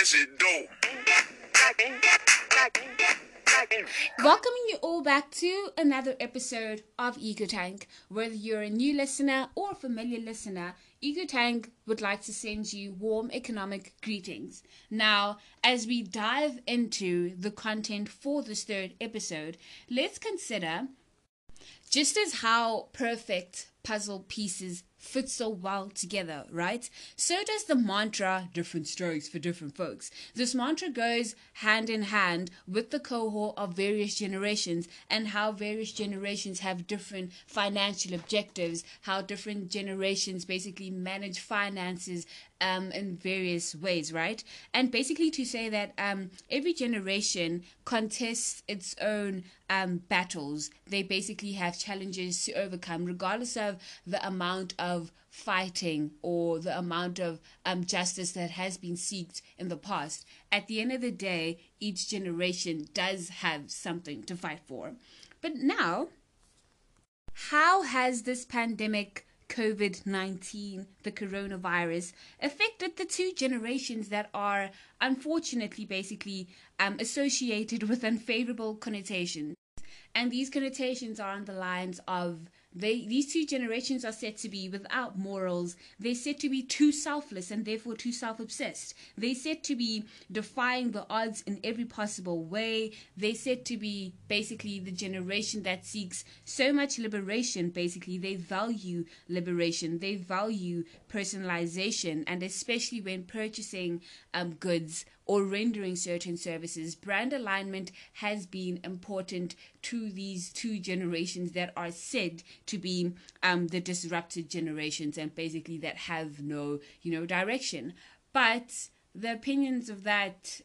as it do. Welcoming you all back to another episode of EcoTank. Whether you're a new listener or a familiar listener, EcoTank would like to send you warm economic greetings. Now, as we dive into the content for this third episode, let's consider just as how perfect puzzle pieces fit so well together, right? So does the mantra, different strokes for different folks. This mantra goes hand in hand with the cohort of various generations and how various generations have different financial objectives, how different generations basically manage finances in various ways, right? And basically to say that every generation contests its own battles. They basically have challenges to overcome regardless of the amount of fighting or the amount of justice that has been sought in the past. At the end of the day, each generation does have something to fight for. But now, how has this pandemic COVID-19, the coronavirus, affected the two generations that are unfortunately basically associated with unfavorable connotations? And these connotations are on the lines of these two generations are said to be without morals. They're said to be too selfless and therefore too self-obsessed. They're said to be defying the odds in every possible way. They're said to be basically the generation that seeks so much liberation. Basically, they value liberation. They value personalization, and especially when purchasing goods or rendering certain services, brand alignment has been important to these two generations that are said to be the disrupted generations and basically that have no, direction. But the opinions of that,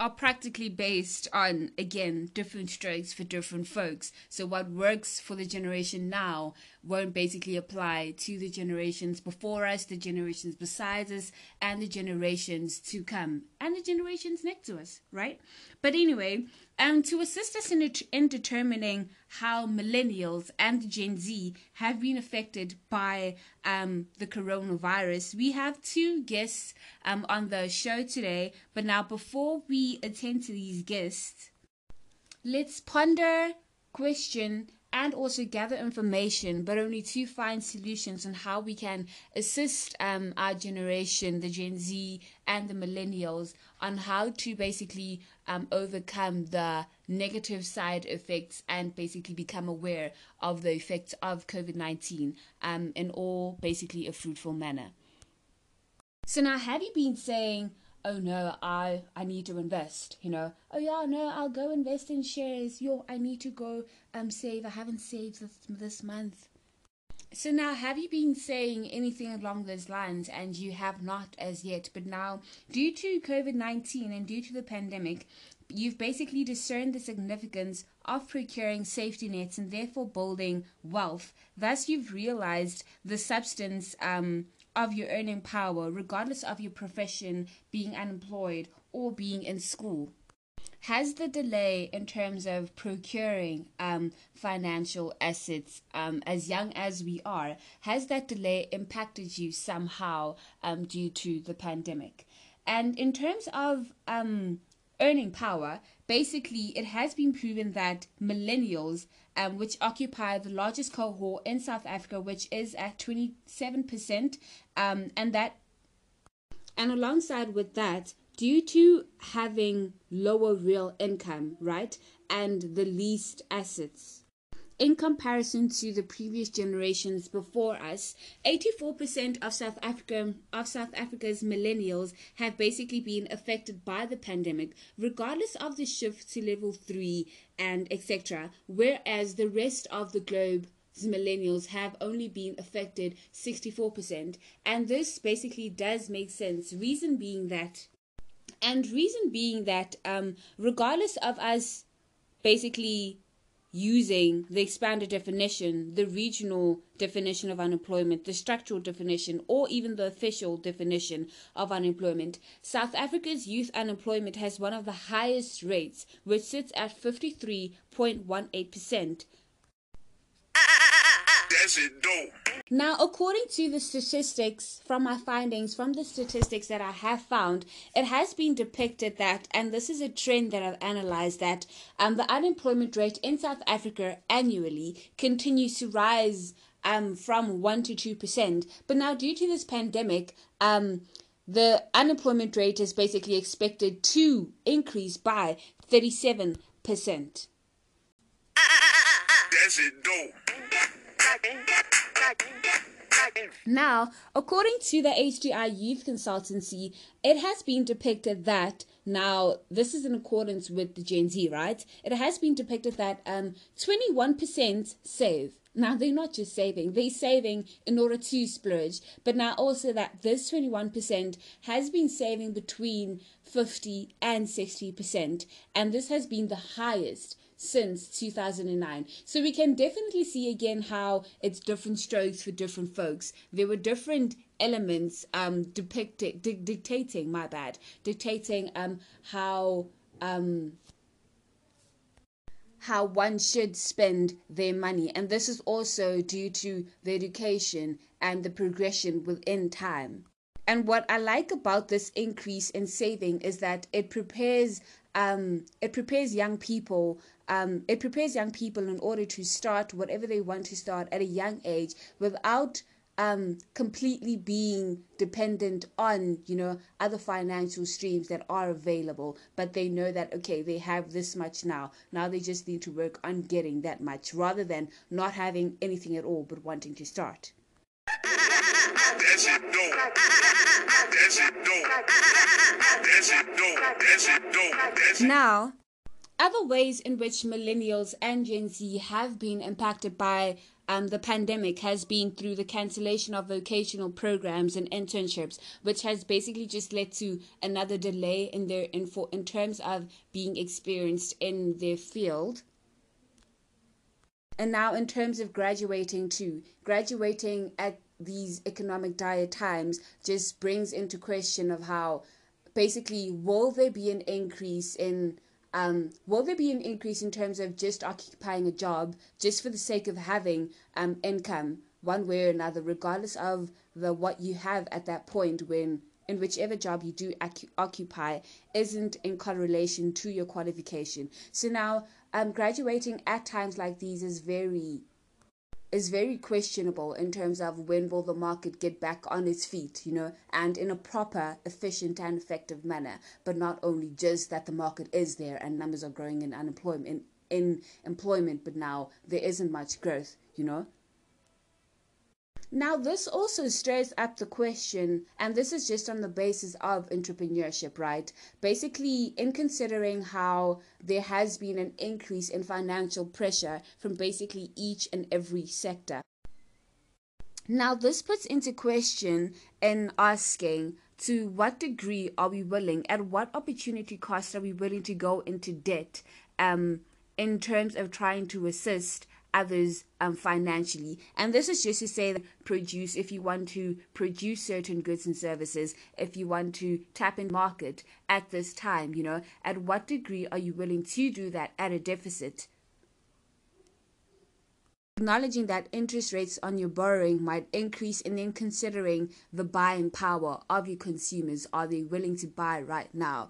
are practically based on, again, different strokes for different folks. So what works for the generation now won't basically apply to the generations before us, the generations beside us, and the generations to come, and the generations next to us, right? But anyway, to assist us in determining how millennials and Gen Z have been affected by the coronavirus, we have two guests on the show today. But now, before we attend to these guests, let's ponder, question, and also gather information, but only to find solutions on how we can assist our generation, the Gen Z and the millennials, on how to basically overcome the negative side effects and basically become aware of the effects of COVID-19 in all basically a fruitful manner. So now, have you been saying, oh no, I need to invest, Oh yeah, no, I'll go invest in shares. I need to go save. I haven't saved this month. So now, have you been saying anything along those lines? And you have not as yet. But now, due to COVID-19 and due to the pandemic, you've basically discerned the significance of procuring safety nets and therefore building wealth. Thus, you've realized the substance of your earning power, regardless of your profession, being unemployed or being in school. Has the delay in terms of procuring financial assets, as young as we are, has that delay impacted you somehow due to the pandemic? And in terms of earning power, basically it has been proven that millennials, which occupy the largest cohort in South Africa, which is at 27%, and alongside with that, due to having lower real income, right, and the least assets in comparison to the previous generations before us, 84% of South Africa's millennials have basically been affected by the pandemic, regardless of the shift to level 3 and etc., whereas the rest of the globe millennials have only been affected 64%. And this basically does make sense, reason being that regardless of us basically using the expanded definition, the regional definition of unemployment, the structural definition, or even the official definition of unemployment, South Africa's youth unemployment has one of the highest rates, which sits at 53.18%. as a dome. Now, according to the statistics from my findings, from the statistics that I have found, it has been depicted that, and this is a trend that I've analyzed, that the unemployment rate in South Africa annually continues to rise from 1% to 2%. But now, due to this pandemic, the unemployment rate is basically expected to increase by 37%. That's a dome. Now, according to the HDI Youth Consultancy, it has been depicted that, now this is in accordance with the Gen Z, right? It has been depicted that 21% save. Now, they're not just saving, they're saving in order to splurge. But now also that this 21% has been saving between 50 and 60%. And this has been the highest since 2009. So we can definitely see again how it's different strokes for different folks. There were different elements dictating how one should spend their money. And this is also due to the education and the progression within time. And what I like about this increase in saving is that it prepares young people in order to start whatever they want to start at a young age without completely being dependent on, you know, other financial streams that are available, but they know that, okay, they have this much now they just need to work on getting that much rather than not having anything at all but wanting to start. Now, other ways in which millennials and Gen Z have been impacted by the pandemic has been through the cancellation of vocational programs and internships, which has basically just led to another delay in their info in terms of being experienced in their field. And now in terms of graduating too, graduating at these economic dire times just brings into question of how basically will there be an increase in terms of just occupying a job just for the sake of having income one way or another, regardless of what you have at that point when in whichever job you do occupy isn't in correlation to your qualification. So now graduating at times like these is very questionable in terms of when will the market get back on its feet, you know, and in a proper, efficient and effective manner, but not only just that the market is there and numbers are growing in unemployment, in employment, but now there isn't much growth, you know. Now, this also stirs up the question, and this is just on the basis of entrepreneurship, right? Basically, in considering how there has been an increase in financial pressure from basically each and every sector. Now, this puts into question in asking, to what degree are we willing, at what opportunity cost are we willing to go into debt in terms of trying to assist others financially? And this is just to say that if you want to produce certain goods and services, if you want to tap in market at this time, you know, at what degree are you willing to do that at a deficit? Acknowledging that interest rates on your borrowing might increase, and then considering the buying power of your consumers, are they willing to buy right now?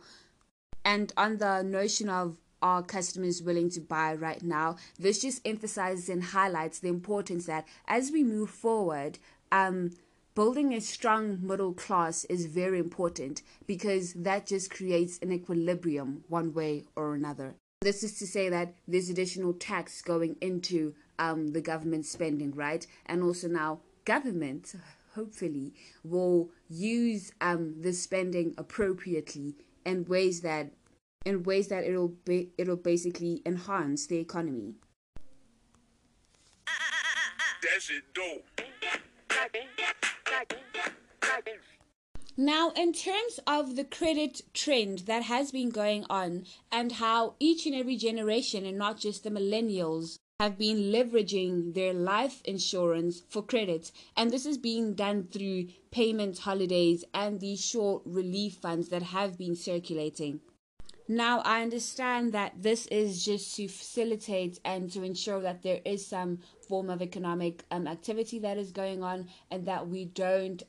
And on the notion of, are customers willing to buy right now? This just emphasizes and highlights the importance that as we move forward, building a strong middle class is very important, because that just creates an equilibrium one way or another. This is to say that there's additional tax going into the government spending, right? And also now government, hopefully, will use the spending appropriately in ways that it'll basically enhance the economy. That's it, though. Now, in terms of the credit trend that has been going on, and how each and every generation, and not just the millennials, have been leveraging their life insurance for credit, and this is being done through payment holidays and the short relief funds that have been circulating. Now, I understand that this is just to facilitate and to ensure that there is some form of economic activity that is going on, and that we don't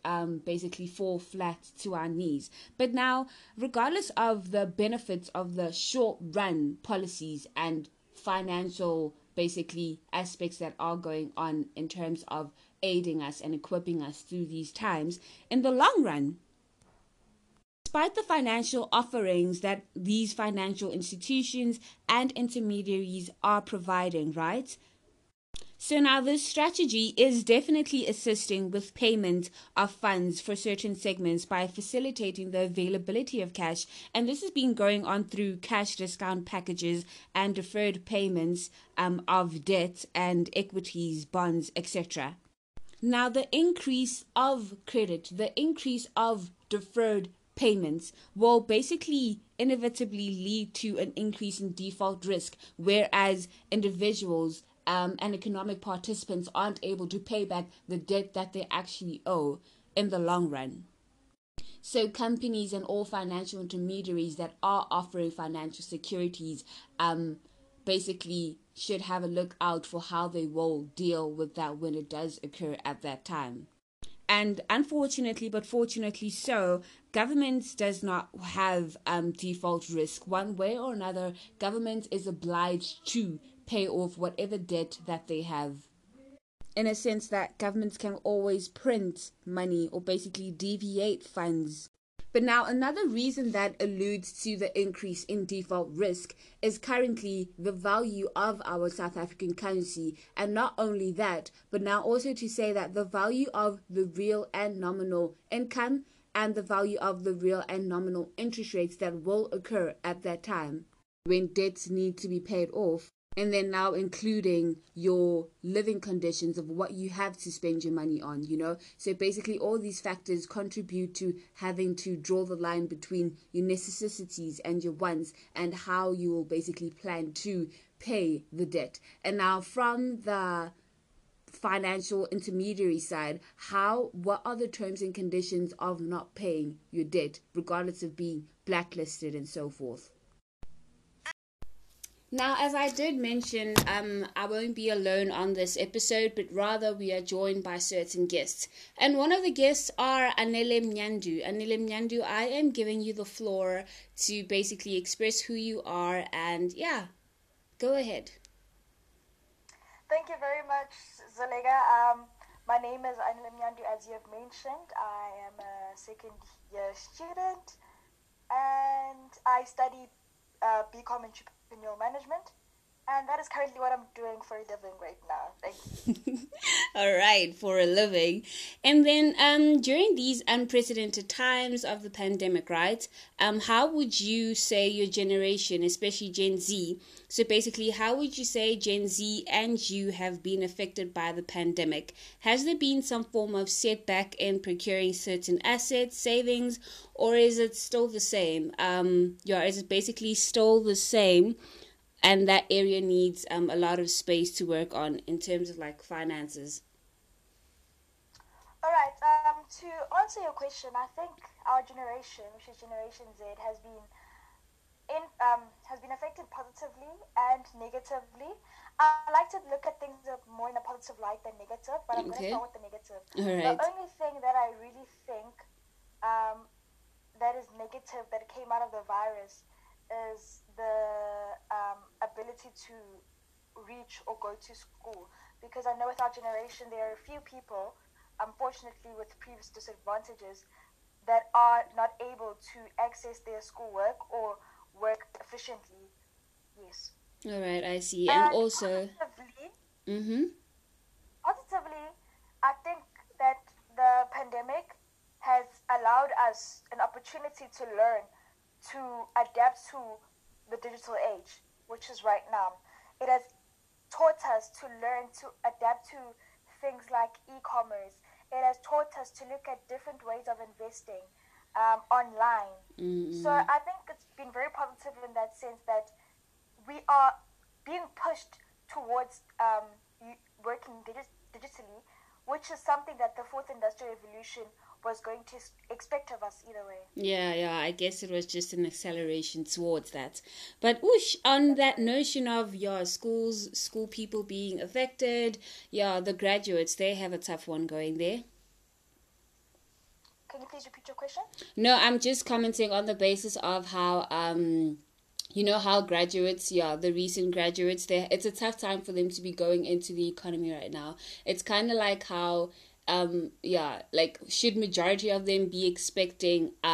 basically fall flat to our knees. But now, regardless of the benefits of the short-run policies and financial basically aspects that are going on in terms of aiding us and equipping us through these times, in the long run, despite the financial offerings that these financial institutions and intermediaries are providing, right? So now this strategy is definitely assisting with payment of funds for certain segments by facilitating the availability of cash. And this has been going on through cash discount packages and deferred payments of debt and equities, bonds, etc. Now the increase of credit, the increase of deferred payments will basically inevitably lead to an increase in default risk, whereas individuals and economic participants aren't able to pay back the debt that they actually owe in the long run. So companies and all financial intermediaries that are offering financial securities basically should have a look out for how they will deal with that when it does occur at that time. And unfortunately, but fortunately so, government does not have default risk. One way or another, government is obliged to pay off whatever debt that they have. In a sense that governments can always print money or basically deviate funds. But now another reason that alludes to the increase in default risk is currently the value of our South African currency. And not only that, but now also to say that the value of the real and nominal income and the value of the real and nominal interest rates that will occur at that time when debts need to be paid off. And then now including your living conditions of what you have to spend your money on, you know. So basically all these factors contribute to having to draw the line between your necessities and your wants and how you will basically plan to pay the debt. And now from the financial intermediary side, what are the terms and conditions of not paying your debt, regardless of being blacklisted and so forth? Now, as I did mention, I won't be alone on this episode, but rather we are joined by certain guests. And one of the guests are Anele Mnyandu. Anele Mnyandu, I am giving you the floor to basically express who you are and, yeah, go ahead. Thank you very much, Zalega. My name is Anele Mnyandu, as you have mentioned. I am a second-year student, and I studied BCom and Entrepreneurial Management, and that is currently what I'm doing for a living right now. Thank you. All right, for a living. And then during these unprecedented times of the pandemic, right, how would you say your generation, especially Gen Z, so basically how would you say Gen Z and you have been affected by the pandemic? Has there been some form of setback in procuring certain assets, savings, or is it still the same? Is it basically still the same? And that area needs a lot of space to work on in terms of like finances. All right. To answer your question, I think our generation, which is Generation Z, has been affected positively and negatively. I like to look at things more in a positive light than negative, but I'm going to start with the negative. All right. The only thing that I really think that is negative that came out of the virus is the ability to reach or go to school, because I know with our generation there are a few people, unfortunately, with previous disadvantages that are not able to access their schoolwork or work efficiently. Yes. All right, I see. And also positively, I think that the pandemic has allowed us an opportunity to learn to adapt to the digital age, which is right now. It has taught us to learn to adapt to things like e-commerce. It has taught us to look at different ways of investing online. Mm-hmm. So I think it's been very positive in that sense that we are being pushed towards working digitally, which is something that the Fourth Industrial Revolution was going to expect of us either way. Yeah, I guess it was just an acceleration towards that. But oosh, on that notion of your school people being affected, yeah, the graduates, they have a tough one going there. Can you please repeat your question? No, I'm just commenting on the basis of how you know how graduates, yeah, the recent graduates, it's a tough time for them to be going into the economy right now. It's kind of like how, should majority of them be expecting, how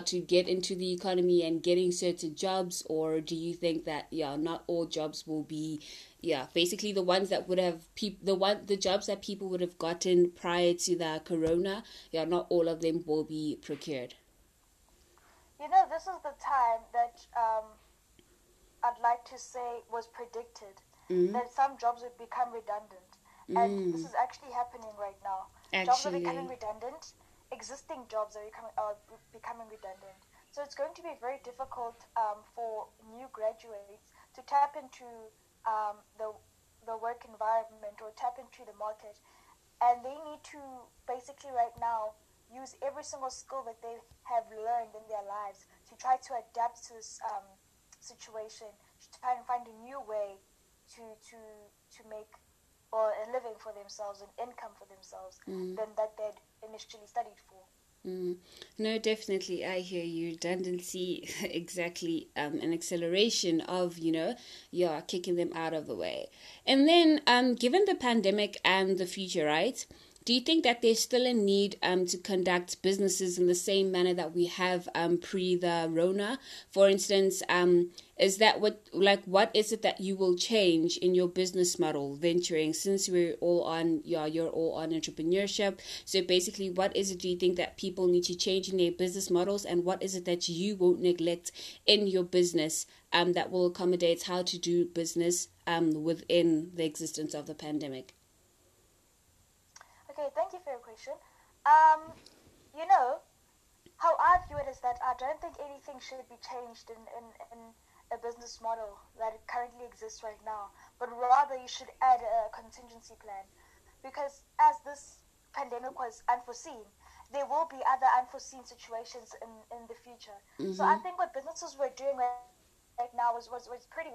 to get into the economy and getting certain jobs, or do you think that, yeah, not all jobs will be, yeah, basically the ones that would have the jobs that people would have gotten prior to the corona, yeah, not all of them will be procured. You know, this is the time that I'd like to say was predicted, that some jobs would become redundant. And this is actually happening right now. Jobs are becoming redundant. Existing jobs are becoming redundant. So it's going to be very difficult for new graduates to tap into the work environment or tap into the market. And they need to basically right now use every single skill that they have learned in their lives to try to adapt to this situation, to try and find a new way to make a living for themselves, an income for themselves, than that they'd initially studied for. No, definitely, I hear you. Redundancy, exactly, an acceleration of, you're kicking them out of the way. And then, given the pandemic and the future, right? Do you think that there's still a need to conduct businesses in the same manner that we have pre the Rona? For instance, is that what is it that you will change in your business model venturing, since you're all on entrepreneurship? So basically, what is it do you think that people need to change in their business models, and what is it that you won't neglect in your business that will accommodate how to do business within the existence of the pandemic? Okay, thank you for your question. How I view it is that I don't think anything should be changed in a business model that currently exists right now, but rather you should add a contingency plan, because as this pandemic was unforeseen, there will be other unforeseen situations in the future. Mm-hmm. So I think what businesses were doing right now was going pretty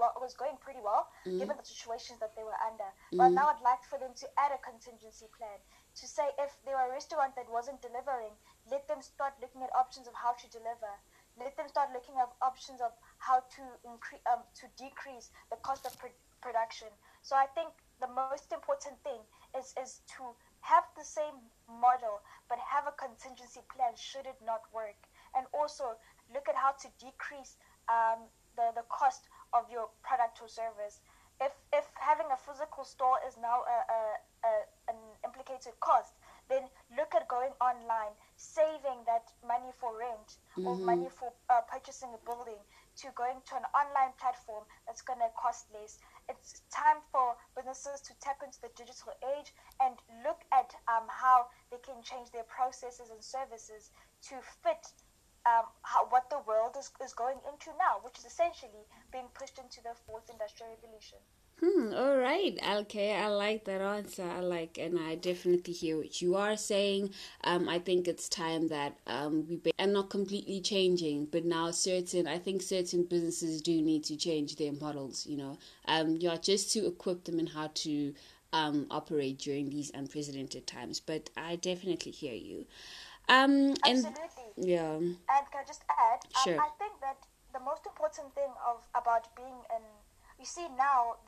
well given the situations that they were under. But now I'd like for them to add a contingency plan to say if there were a restaurant that wasn't delivering, let them start looking at options of how to deliver. Let them start looking at options of how to decrease the cost of production. So I think the most important thing is to have the same model but have a contingency plan should it not work, and also look at how to decrease the cost of your product or service. If having a physical store is now an implicated cost, then look at going online, saving that money for rent or money for purchasing a building to going to an online platform that's going to cost less. It's time for businesses to tap into the digital age and look at how they can change their processes and services to fit what the world is going into now, which is essentially being pushed into the Fourth Industrial Revolution. All right. Okay. I like that answer. And I definitely hear what you are saying. I think it's time that I'm not completely changing, but now certain businesses do need to change their models, just to equip them in how to operate during these unprecedented times. But I definitely hear you. Absolutely. Yeah. And can I just add? Sure. I think that the most important thing about being you're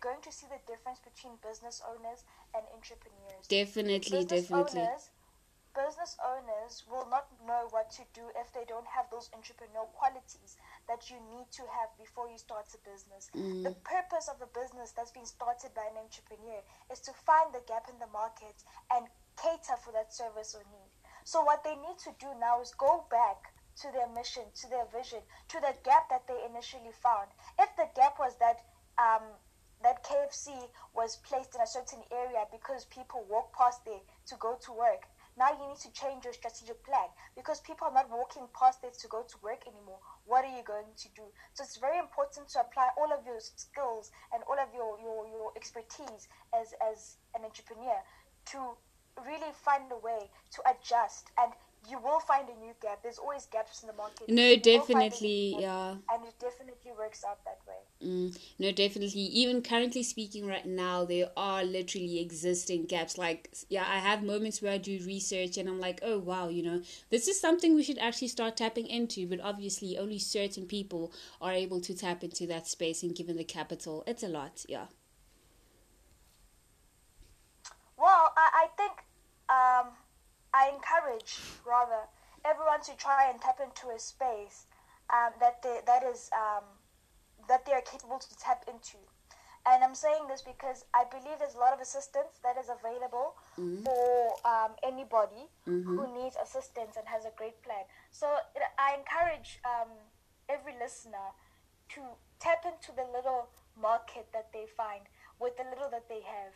going to see the difference between business owners and entrepreneurs. Definitely. Business owners will not know what to do if they don't have those entrepreneurial qualities that you need to have before you start a business. The purpose of a business that's been started by an entrepreneur is to find the gap in the market and cater for that service or need. So what they need to do now is go back to their mission, to their vision, to the gap that they initially found. If the gap was that KFC was placed in a certain area because people walk past there to go to work, now you need to change your strategic plan because people are not walking past there to go to work anymore. What are you going to do? So it's very important to apply all of your skills and all of your expertise as an entrepreneur to really find a way to adjust, and you will find a new gap. There's always gaps in the market. No, definitely, yeah. And it definitely works out that way. No, definitely. Even currently speaking right now, there are literally existing gaps. Like, yeah, I have moments where I do research and I'm like, oh, wow, you know, this is something we should actually start tapping into. But obviously, only certain people are able to tap into that space. And given the capital, it's a lot, yeah. Well, I think... I encourage, rather, everyone to try and tap into a space that they are capable to tap into. And I'm saying this because I believe there's a lot of assistance that is available for anybody who needs assistance and has a great plan. So I encourage every listener to tap into the little market that they find with the little that they have.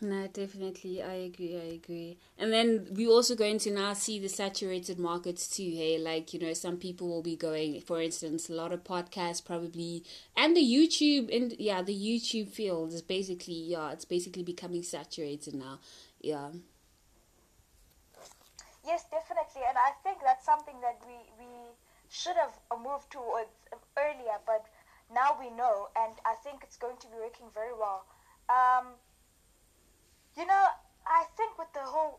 No, definitely. I agree. And then we're also going to now see the saturated markets too, hey? Like, you know, some people will be going, for instance, a lot of podcasts probably, and the YouTube, and yeah, the YouTube field is basically, yeah, it's basically becoming saturated now. Yeah. Yes, definitely. And I think that's something that we should have moved towards earlier, but now we know, and I think it's going to be working very well. You know, I think with the whole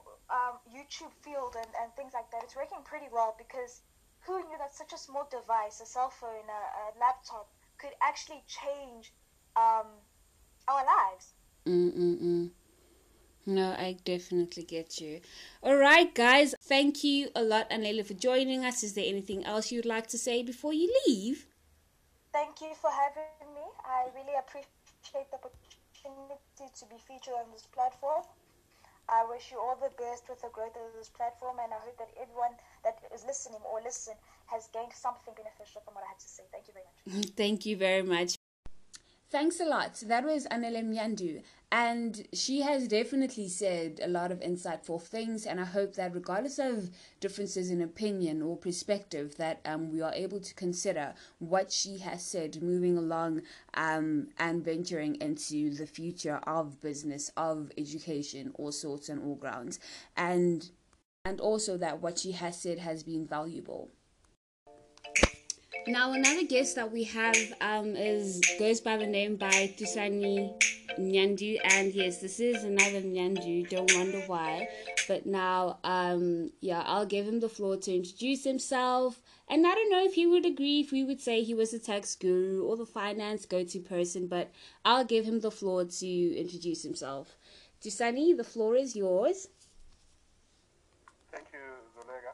YouTube field and things like that, it's working pretty well, because who knew that such a small device, a cell phone, a laptop, could actually change our lives? No, I definitely get you. All right, guys. Thank you a lot, Anele, for joining us. Is there anything else you'd like to say before you leave? Thank you for having me. I really appreciate the to be featured on this platform. I wish you all the best with the growth of this platform, and I hope that everyone that is listening or listen has gained something beneficial from what I had to say. Thank you very much. Thank you very much. Thanks a lot. That was Anele Mnyandu, and she has definitely said a lot of insightful things, and I hope that regardless of differences in opinion or perspective, that we are able to consider what she has said moving along and venturing into the future of business, of education, all sorts and all grounds, and also that what she has said has been valuable. Now, another guest that we have goes by the name by Tusani Mnyandu, and yes, this is another Mnyandu, don't wonder why. But now, I'll give him the floor to introduce himself, and I don't know if he would agree if we would say he was a tax guru or the finance go-to person, but I'll give him the floor to introduce himself. Tusani, the floor is yours. Thank you, Zulega.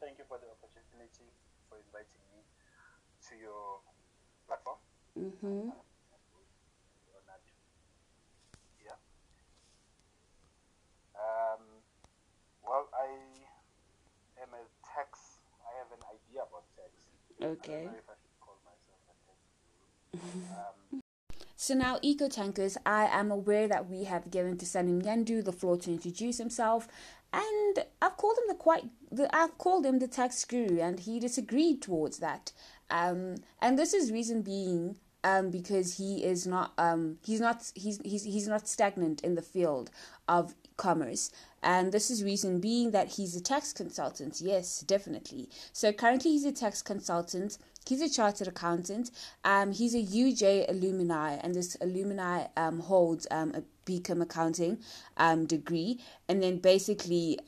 Thank you for the opportunity, for inviting me to your platform. Yeah. Well, I am a tax. I have an idea about tax. Okay. I don't know if I should call myself a tax. So now, EcoTankers, I am aware that we have given Tusani Mnyandu the floor to introduce himself, and I've called him the tax guru, and he disagreed towards that. And this is reason being because he's not stagnant in the field of commerce. And this is reason being that he's a tax consultant. Yes, definitely. So currently he's a tax consultant. He's a chartered accountant. He's a UJ alumni, and this alumni holds a BCom accounting degree. And then basically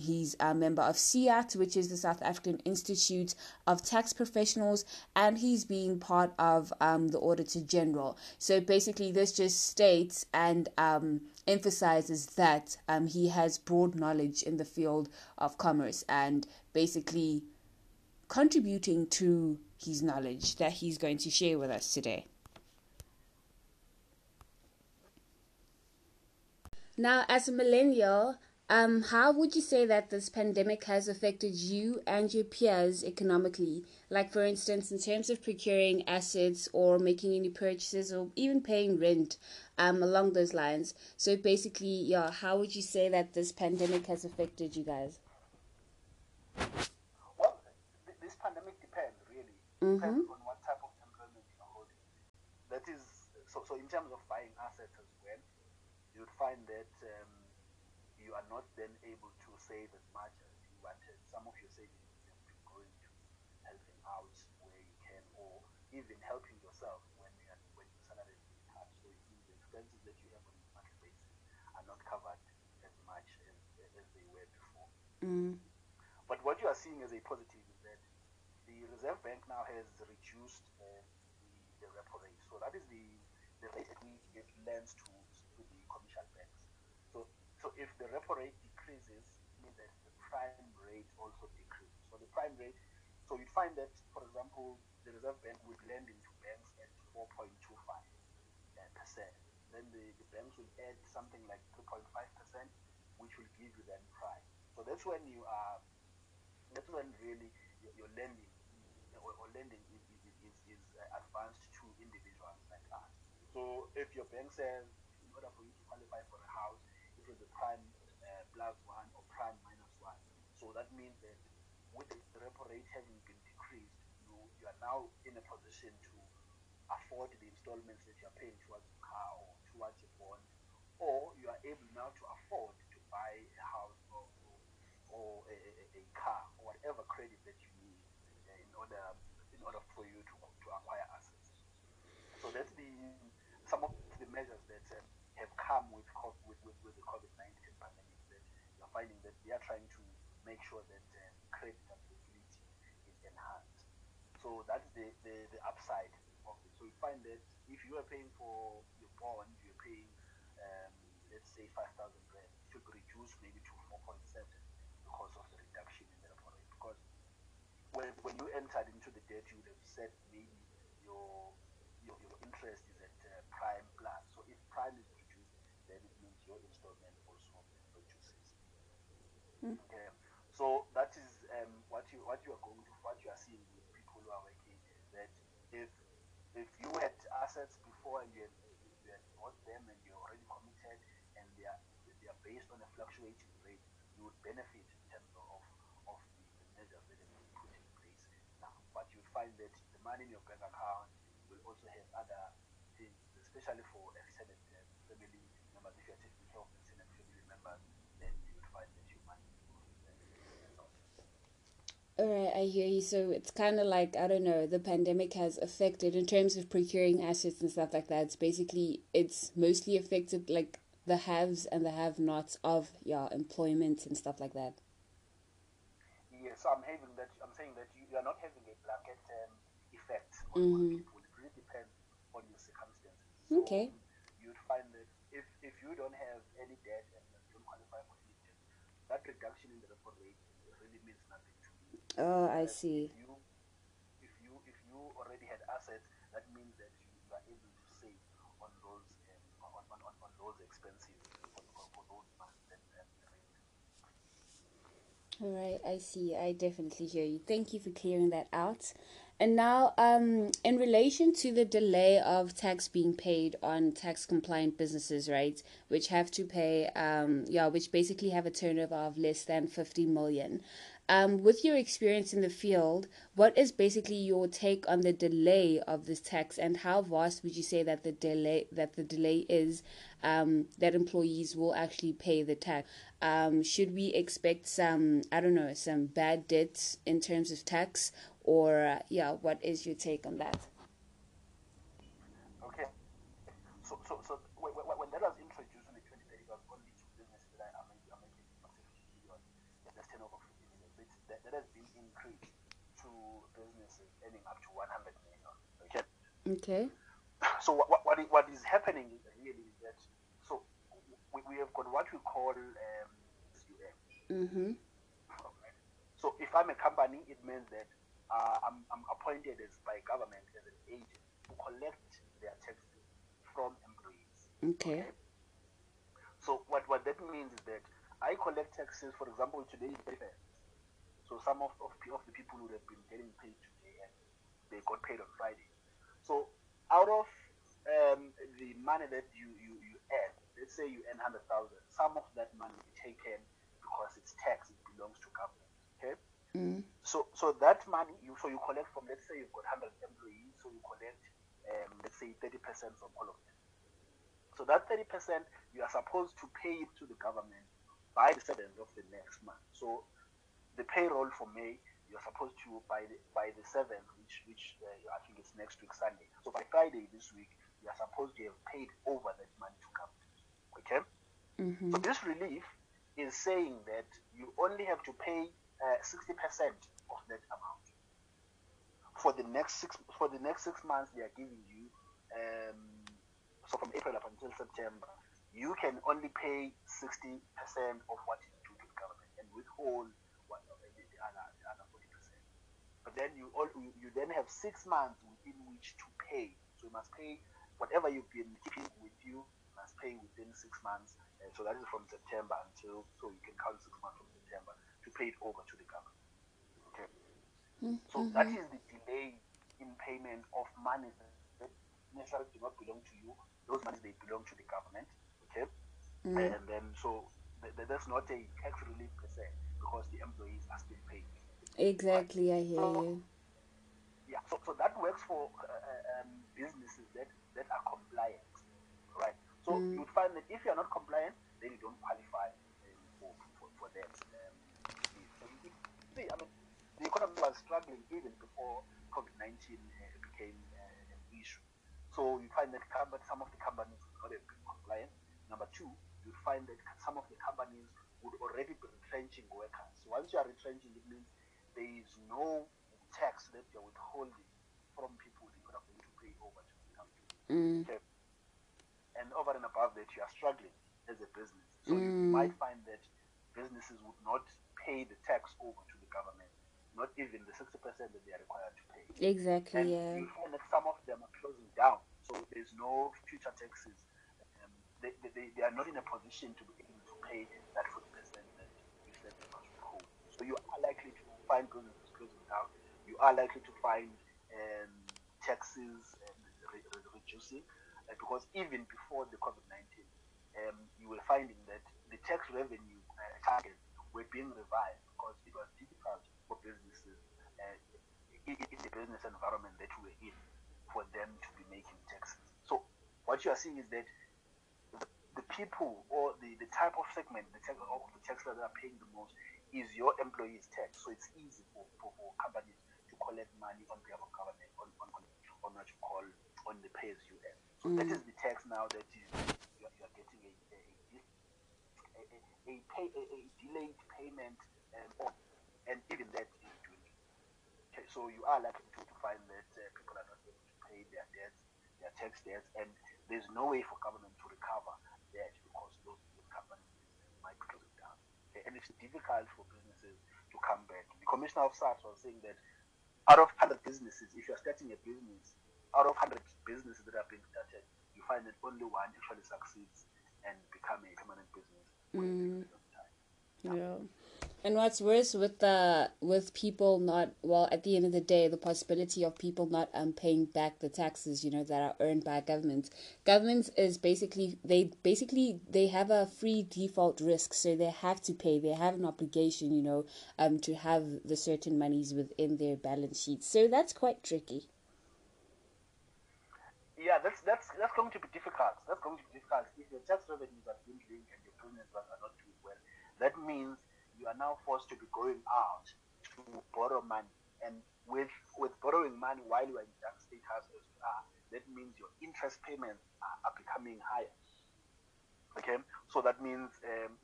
he's a member of SEAT, which is the South African Institute of Tax Professionals, and he's being part of the Auditor General. So basically this just states and emphasizes that he has broad knowledge in the field of commerce, and basically contributing to his knowledge that he's going to share with us today. Now, as a millennial, how would you say that this pandemic has affected you and your peers economically? Like, for instance, in terms of procuring assets or making any purchases or even paying rent, along those lines. So basically, yeah, how would you say that this pandemic has affected you guys? Well, this pandemic depends, really. Depends on what type of employment you're holding. That is, so in terms of buying assets as well, you you'd find that you are not then able to save as much as you wanted. Some of your savings have been going to helping out where you can, or even helping yourself when your salary is being cut. So the expenses that you have on a monthly basis are not covered as much as they were before. Mm. But what you are seeing as a positive is that the Reserve Bank now has reduced the repo rate. So that is the rate that we get lends to the commercial banks. So if the repo rate decreases, it means that the prime rate also decreases. So the prime rate, so you'd find that, for example, the Reserve Bank would lend into banks at 4.25%. Then the banks would add something like 2.5%, which will give you that prime. So that's when you are, that's when really your lending or lending is advanced to individuals like us. So if your bank says, in order for you to qualify for a house, the prime plus one or prime minus one. So that means that with the repo rate having been decreased, you are now in a position to afford the installments that you are paying towards your car or towards your bond, or you are able now to afford to buy a house or a car or whatever credit that you need in order for you to acquire assets. So that's some of the measures that have come with the COVID-19 pandemic, that you're finding that they are trying to make sure that credit availability is enhanced. So that's the upside of it. So you find that if you are paying for your bond, you're paying, let's say, 5,000 rand, it should reduce maybe to 4.7 because of the reduction in the repo rate. Because when you entered into the debt, you would have said maybe your interest is at prime plus. So if prime is your installment also reduces. Mm. Okay. So that is what you are seeing with people who are working, that if you had assets before and you had bought them and you're already committed and they are based on a fluctuating rate, you would benefit in terms of the measures that have been put in place now. But you find that the money in your bank account will also have other things, especially for extended family. But if you're taking care of the family members, then you would find that you might be. Alright, I hear you. So it's kind of like, I don't know, the pandemic has affected in terms of procuring assets and stuff like that. It's mostly affected like the haves and the have-nots of your employment and stuff like that. Yeah, so I'm saying that you are not having a blanket effect on people. It really depends on your circumstances. So okay. You'd find that if you don't have any debt and don't qualify for any debt, that reduction in the repo rate really means nothing to you. Oh, I see. If you already had assets, that means that you are able to save on those on those expenses for those months that all right, I see. I definitely hear you. Thank you for clearing that out. And now, in relation to the delay of tax being paid on tax-compliant businesses, right, which have to pay, which basically have a turnover of less than 50 million. With your experience in the field, what is basically your take on the delay of this tax, and how vast would you say that the delay is that employees will actually pay the tax? Should we expect some bad debts in terms of tax? Or, what is your take on that? Okay. So when that was introduced in the 2030, there was only two businesses that are making $50 million, that's turnover $50 million. That has been increased to businesses earning up to $100 million. Okay. Okay. So what is happening really is that, so we have got what we call SUM. Mm-hmm. Right. So if I'm a company, it means that I'm appointed by government as an agent to collect their taxes from employees. Okay. So what that means is that I collect taxes, for example, today is the 31st. So some of the people who have been getting paid today, and they got paid on Friday. So out of the money that you earn, let's say you earn 100,000, some of that money will be taken because it's tax, it belongs to government. Okay. Mm. So that money, you collect from, let's say you've got 100 employees, so you collect, let's say 30% from all of them. So that 30%, you are supposed to pay it to the government by the 7th of the next month. So the payroll for May, you're supposed to, by the 7th, which I think is next week, Sunday. So by Friday this week, you are supposed to have paid over that money to government. Okay? Mm-hmm. So this relief is saying that you only have to pay 60% of that amount. For the next six months, they are giving you, so from April up until September, you can only pay 60% of what you do to the government and withhold the other 40%. But then you then have 6 months within which to pay. So you must pay whatever you've been keeping with you. You must pay within 6 months. So that is from September until, so you can count 6 months from September to pay it over to the government. Okay. Mm-hmm. So that is the delay in payment of money that necessarily do not belong to you. Those monies, they belong to the government. Okay. Mm-hmm. And then so there's not a tax relief per se, because the employees are still paid. Exactly, but, I hear you. Yeah, so that works for businesses that are compliant, right? So you would find that if you are not compliant, then you don't qualify for that. The economy was struggling even before COVID-19 became an issue. So you find that some of the companies would not have been compliant. Number two, you find that some of the companies would already be retrenching workers. So once you are retrenching, it means there is no tax that you are withholding from people that you are going to pay over to the company. Okay. And over and above that, you are struggling as a business. So you might find that businesses would not pay the tax over to the government, not even the 60% that they are required to pay. Exactly, and you find that some of them are closing down, so there is no future taxes. They are not in a position to be able to pay that 40% that you said they must hold. So you are likely to find businesses closing down. You are likely to find taxes reducing, because even before the COVID-19, you were finding that the tax revenue targets were being revised, because it was difficult for businesses in the business environment that we were in for them to be making taxes. So what you are seeing is that the people, or the type of segment, the tax that are paying the most is your employees' tax. So it's easy for companies to collect money on behalf of government on what you call on the pay as you earn. So that is the tax now that you are getting a delayed payment on. And even that is doing it. Okay, so you are likely to find that people are not able to pay their debts, their tax debts, and there's no way for government to recover that, because those companies might be closing down. Okay, and it's difficult for businesses to come back. The Commissioner of SARS was saying that out of 100 businesses, if you're starting a business, out of 100 businesses that are being started, you find that only one actually succeeds and become a permanent business. Yeah. And what's worse with people not, well, at the end of the day, the possibility of people not paying back the taxes, that are earned by governments. Governments is basically they have a free default risk, so they have to pay. They have an obligation, to have the certain monies within their balance sheets. So that's quite tricky. Yeah, that's going to be difficult. That's going to be difficult if your tax revenues are dwindling and your business are not doing well. That means you are now forced to be going out to borrow money, and with borrowing money while you are in that status as you are, that means your interest payments are becoming higher. Okay, so that means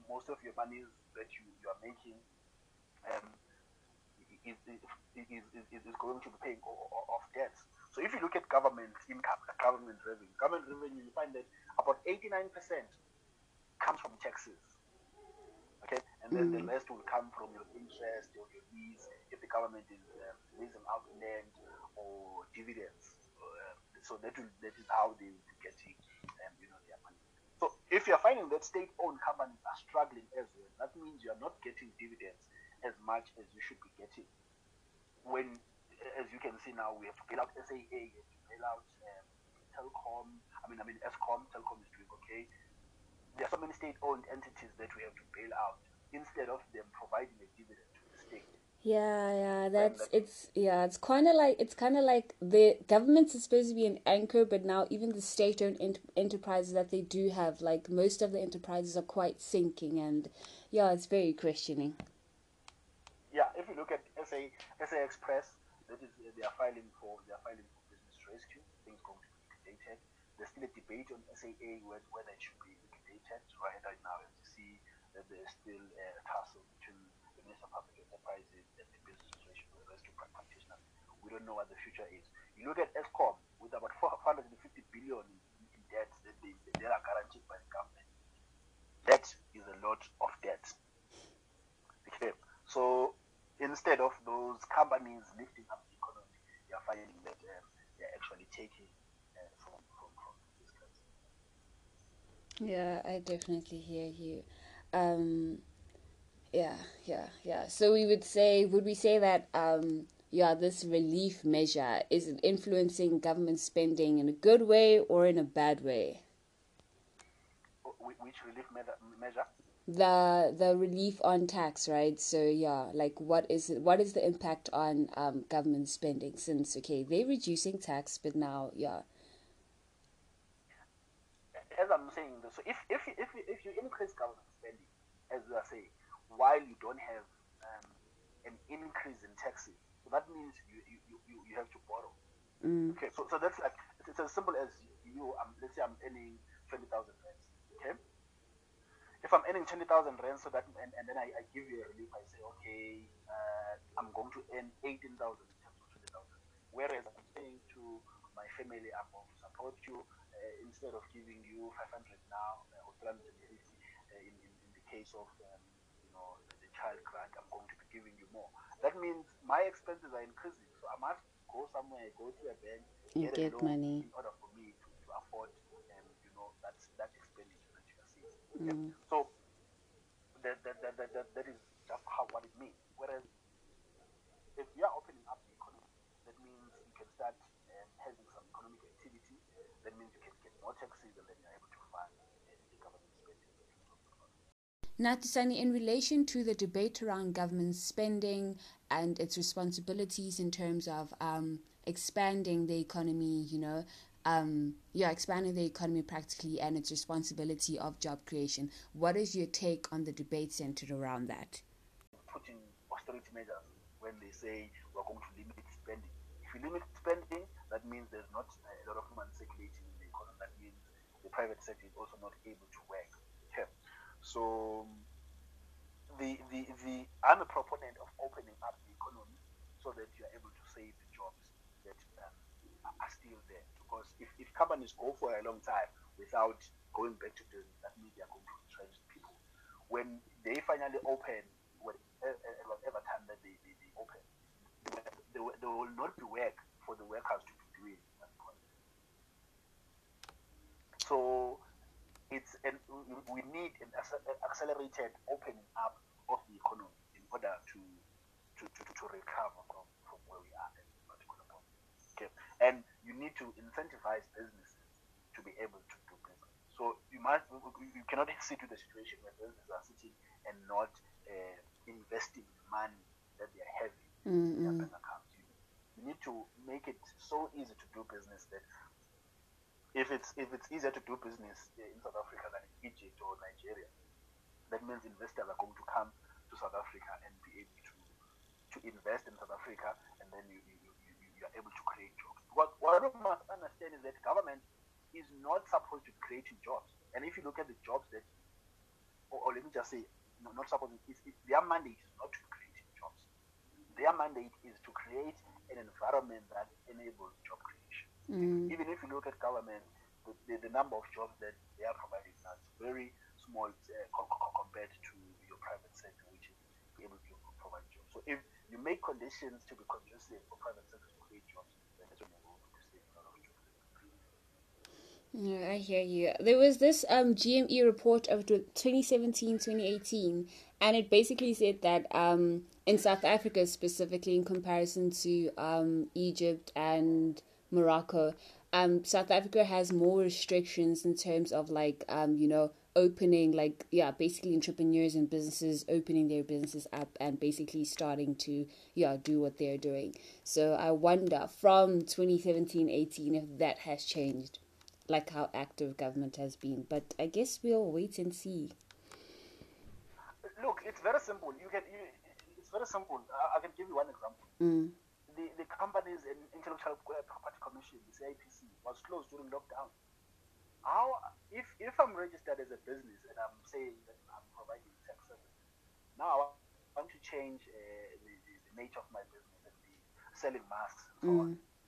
most of your money that you are making is going to be paying off debts. So if you look at government income, government revenue, you find that about 89% comes from taxes. Okay, and then the rest will come from your interest, your fees, if the government is leasing out land or dividends. So that is how they will be getting their money. So if you are finding that state-owned companies are struggling as well, that means you are not getting dividends as much as you should be getting. When, as you can see now, we have to bail out SAA, we have to bail out Telkom. I mean Eskom. Telkom is doing okay. There are so many state-owned entities that we have to bail out instead of them providing a dividend to the state. It's kind of like the government is supposed to be an anchor, but now even the state-owned enterprises that they do have, like most of the enterprises, are quite sinking, and it's very questioning. Yeah, if you look at SA Express, that is they are filing for business rescue. Things going to be liquidated. There's still a debate on SAA whether it should be liquidated. Right now, as you see, that there's still a tussle between the Minister of Public Enterprises and the business rescue practitioners. We don't know what the future is. You look at Eskom with about 450 billion in debt that they are guaranteed by the government. That is a lot of debt. Okay. So instead of those companies lifting up the economy, they are finding that they are actually taking from this country. Yeah, I definitely hear you. So would we say that this relief measure is it influencing government spending in a good way or in a bad way? Which relief measure? The relief on tax, right? So what is the impact on government spending, since they're reducing tax, but now as I'm saying, so if you increase government spending, as you are saying, while you don't have an increase in taxes, so that means you have to borrow. Okay, so that's like, it's as simple as let's say I'm earning 20,000 rands. Okay. If I'm earning 20,000 rands, so that and then I give you a relief, I say, okay, I'm going to earn 18,000 in terms of 20,000. Whereas I'm saying to my family, I'm going to support you instead of giving you 500 now or 350 in the case of the child grant, I'm going to be giving you more. That means my expenses are increasing, so I must go somewhere, go to a bank, get a loan money in order for me to afford that expenditure. Okay. So that is just what it means. Whereas if you are opening up the economy, that means you can start having some economic activity. That means you can get more taxes, and then you're able to fund the government spending. Now, Tusani, in relation to the debate around government spending and its responsibilities in terms of expanding the economy, expanding the economy practically, and its responsibility of job creation, what is your take on the debate centered around that? Putting austerity measures when they say we're going to limit spending. If you limit spending, that means there's not a lot of money circulating in the economy. That means the private sector is also not able to work. Okay. So I'm a proponent of opening up the economy so that you're able to save the jobs that are still there. Because if companies go for a long time without going back to business, that means they are going to retrench people. When they finally open, whatever time that they open, there will not be work for the workers to be doing at that point. So we need an accelerated opening up of the economy in order to recover from where we are at this particular point. Okay. And you need to incentivize businesses to be able to do business. So you cannot sit with a situation where businesses are sitting and not investing money that they are having in their bank accounts. You need to make it so easy to do business that if it's easier to do business in South Africa than in Egypt or Nigeria, that means investors are going to come to South Africa and be able to invest in South Africa, and then you are able to create jobs. What I must understand is that government is not supposed to create jobs. And if you look at the jobs that, or let me just say, not supposed to, their mandate is not to create jobs. Their mandate is to create an environment that enables job creation. Even if you look at government, the number of jobs that they are providing now is very small compared to your private sector, which is able to provide jobs. So if you make conditions to be conducive for private sector to create jobs, I hear you. There was this GME report of 2017-2018, and it basically said that in South Africa specifically, in comparison to Egypt and Morocco, South Africa has more restrictions in terms of opening, like, yeah, basically entrepreneurs and businesses opening their businesses up and basically starting to, yeah, do what they're doing. So I wonder from 2017-18 if that has changed, like how active government has been. But I guess we'll wait and see. Look, it's very simple. It's very simple. I can give you one example. Mm. The Companies and Intellectual Property Commission, the CIPC, was closed during lockdown. How, if I'm registered as a business and I'm saying that I'm providing tax service, now I want to change the nature of my business and be selling masks and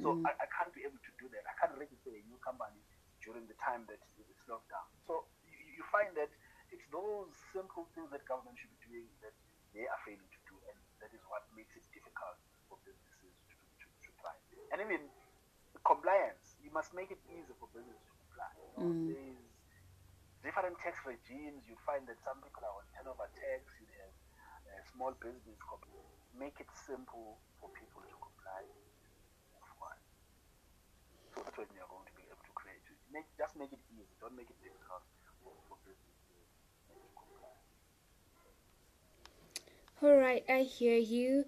so on. So I can't be able to do that. I can't register a new company during the time that it's locked down. So you find that it's those simple things that government should be doing that they are failing to do, and that is what makes it difficult for businesses to try. And even compliance, you must make it easy for businesses. There's different tax regimes. You find that some people are on turnover tax. You have small business companies. Make it simple for people to comply. So that's when you're going to be able to create. Just make it easy. Don't make it difficult for business to comply. All right, I hear you.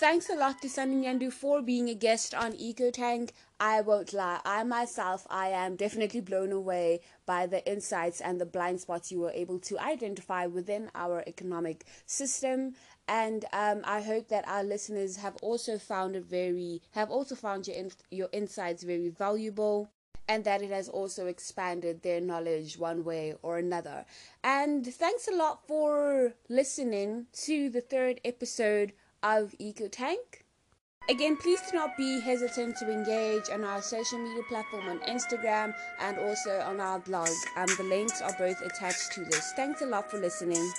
Thanks a lot to Tusani Mnyandu for being a guest on EcoTank. I won't lie, I am definitely blown away by the insights and the blind spots you were able to identify within our economic system. And I hope that our listeners have also found your insights very valuable, and that it has also expanded their knowledge one way or another. And thanks a lot for listening to the third episode of EcoTank. Again, please do not be hesitant to engage on our social media platform on Instagram and also on our blog. The links are both attached to this. Thanks a lot for listening.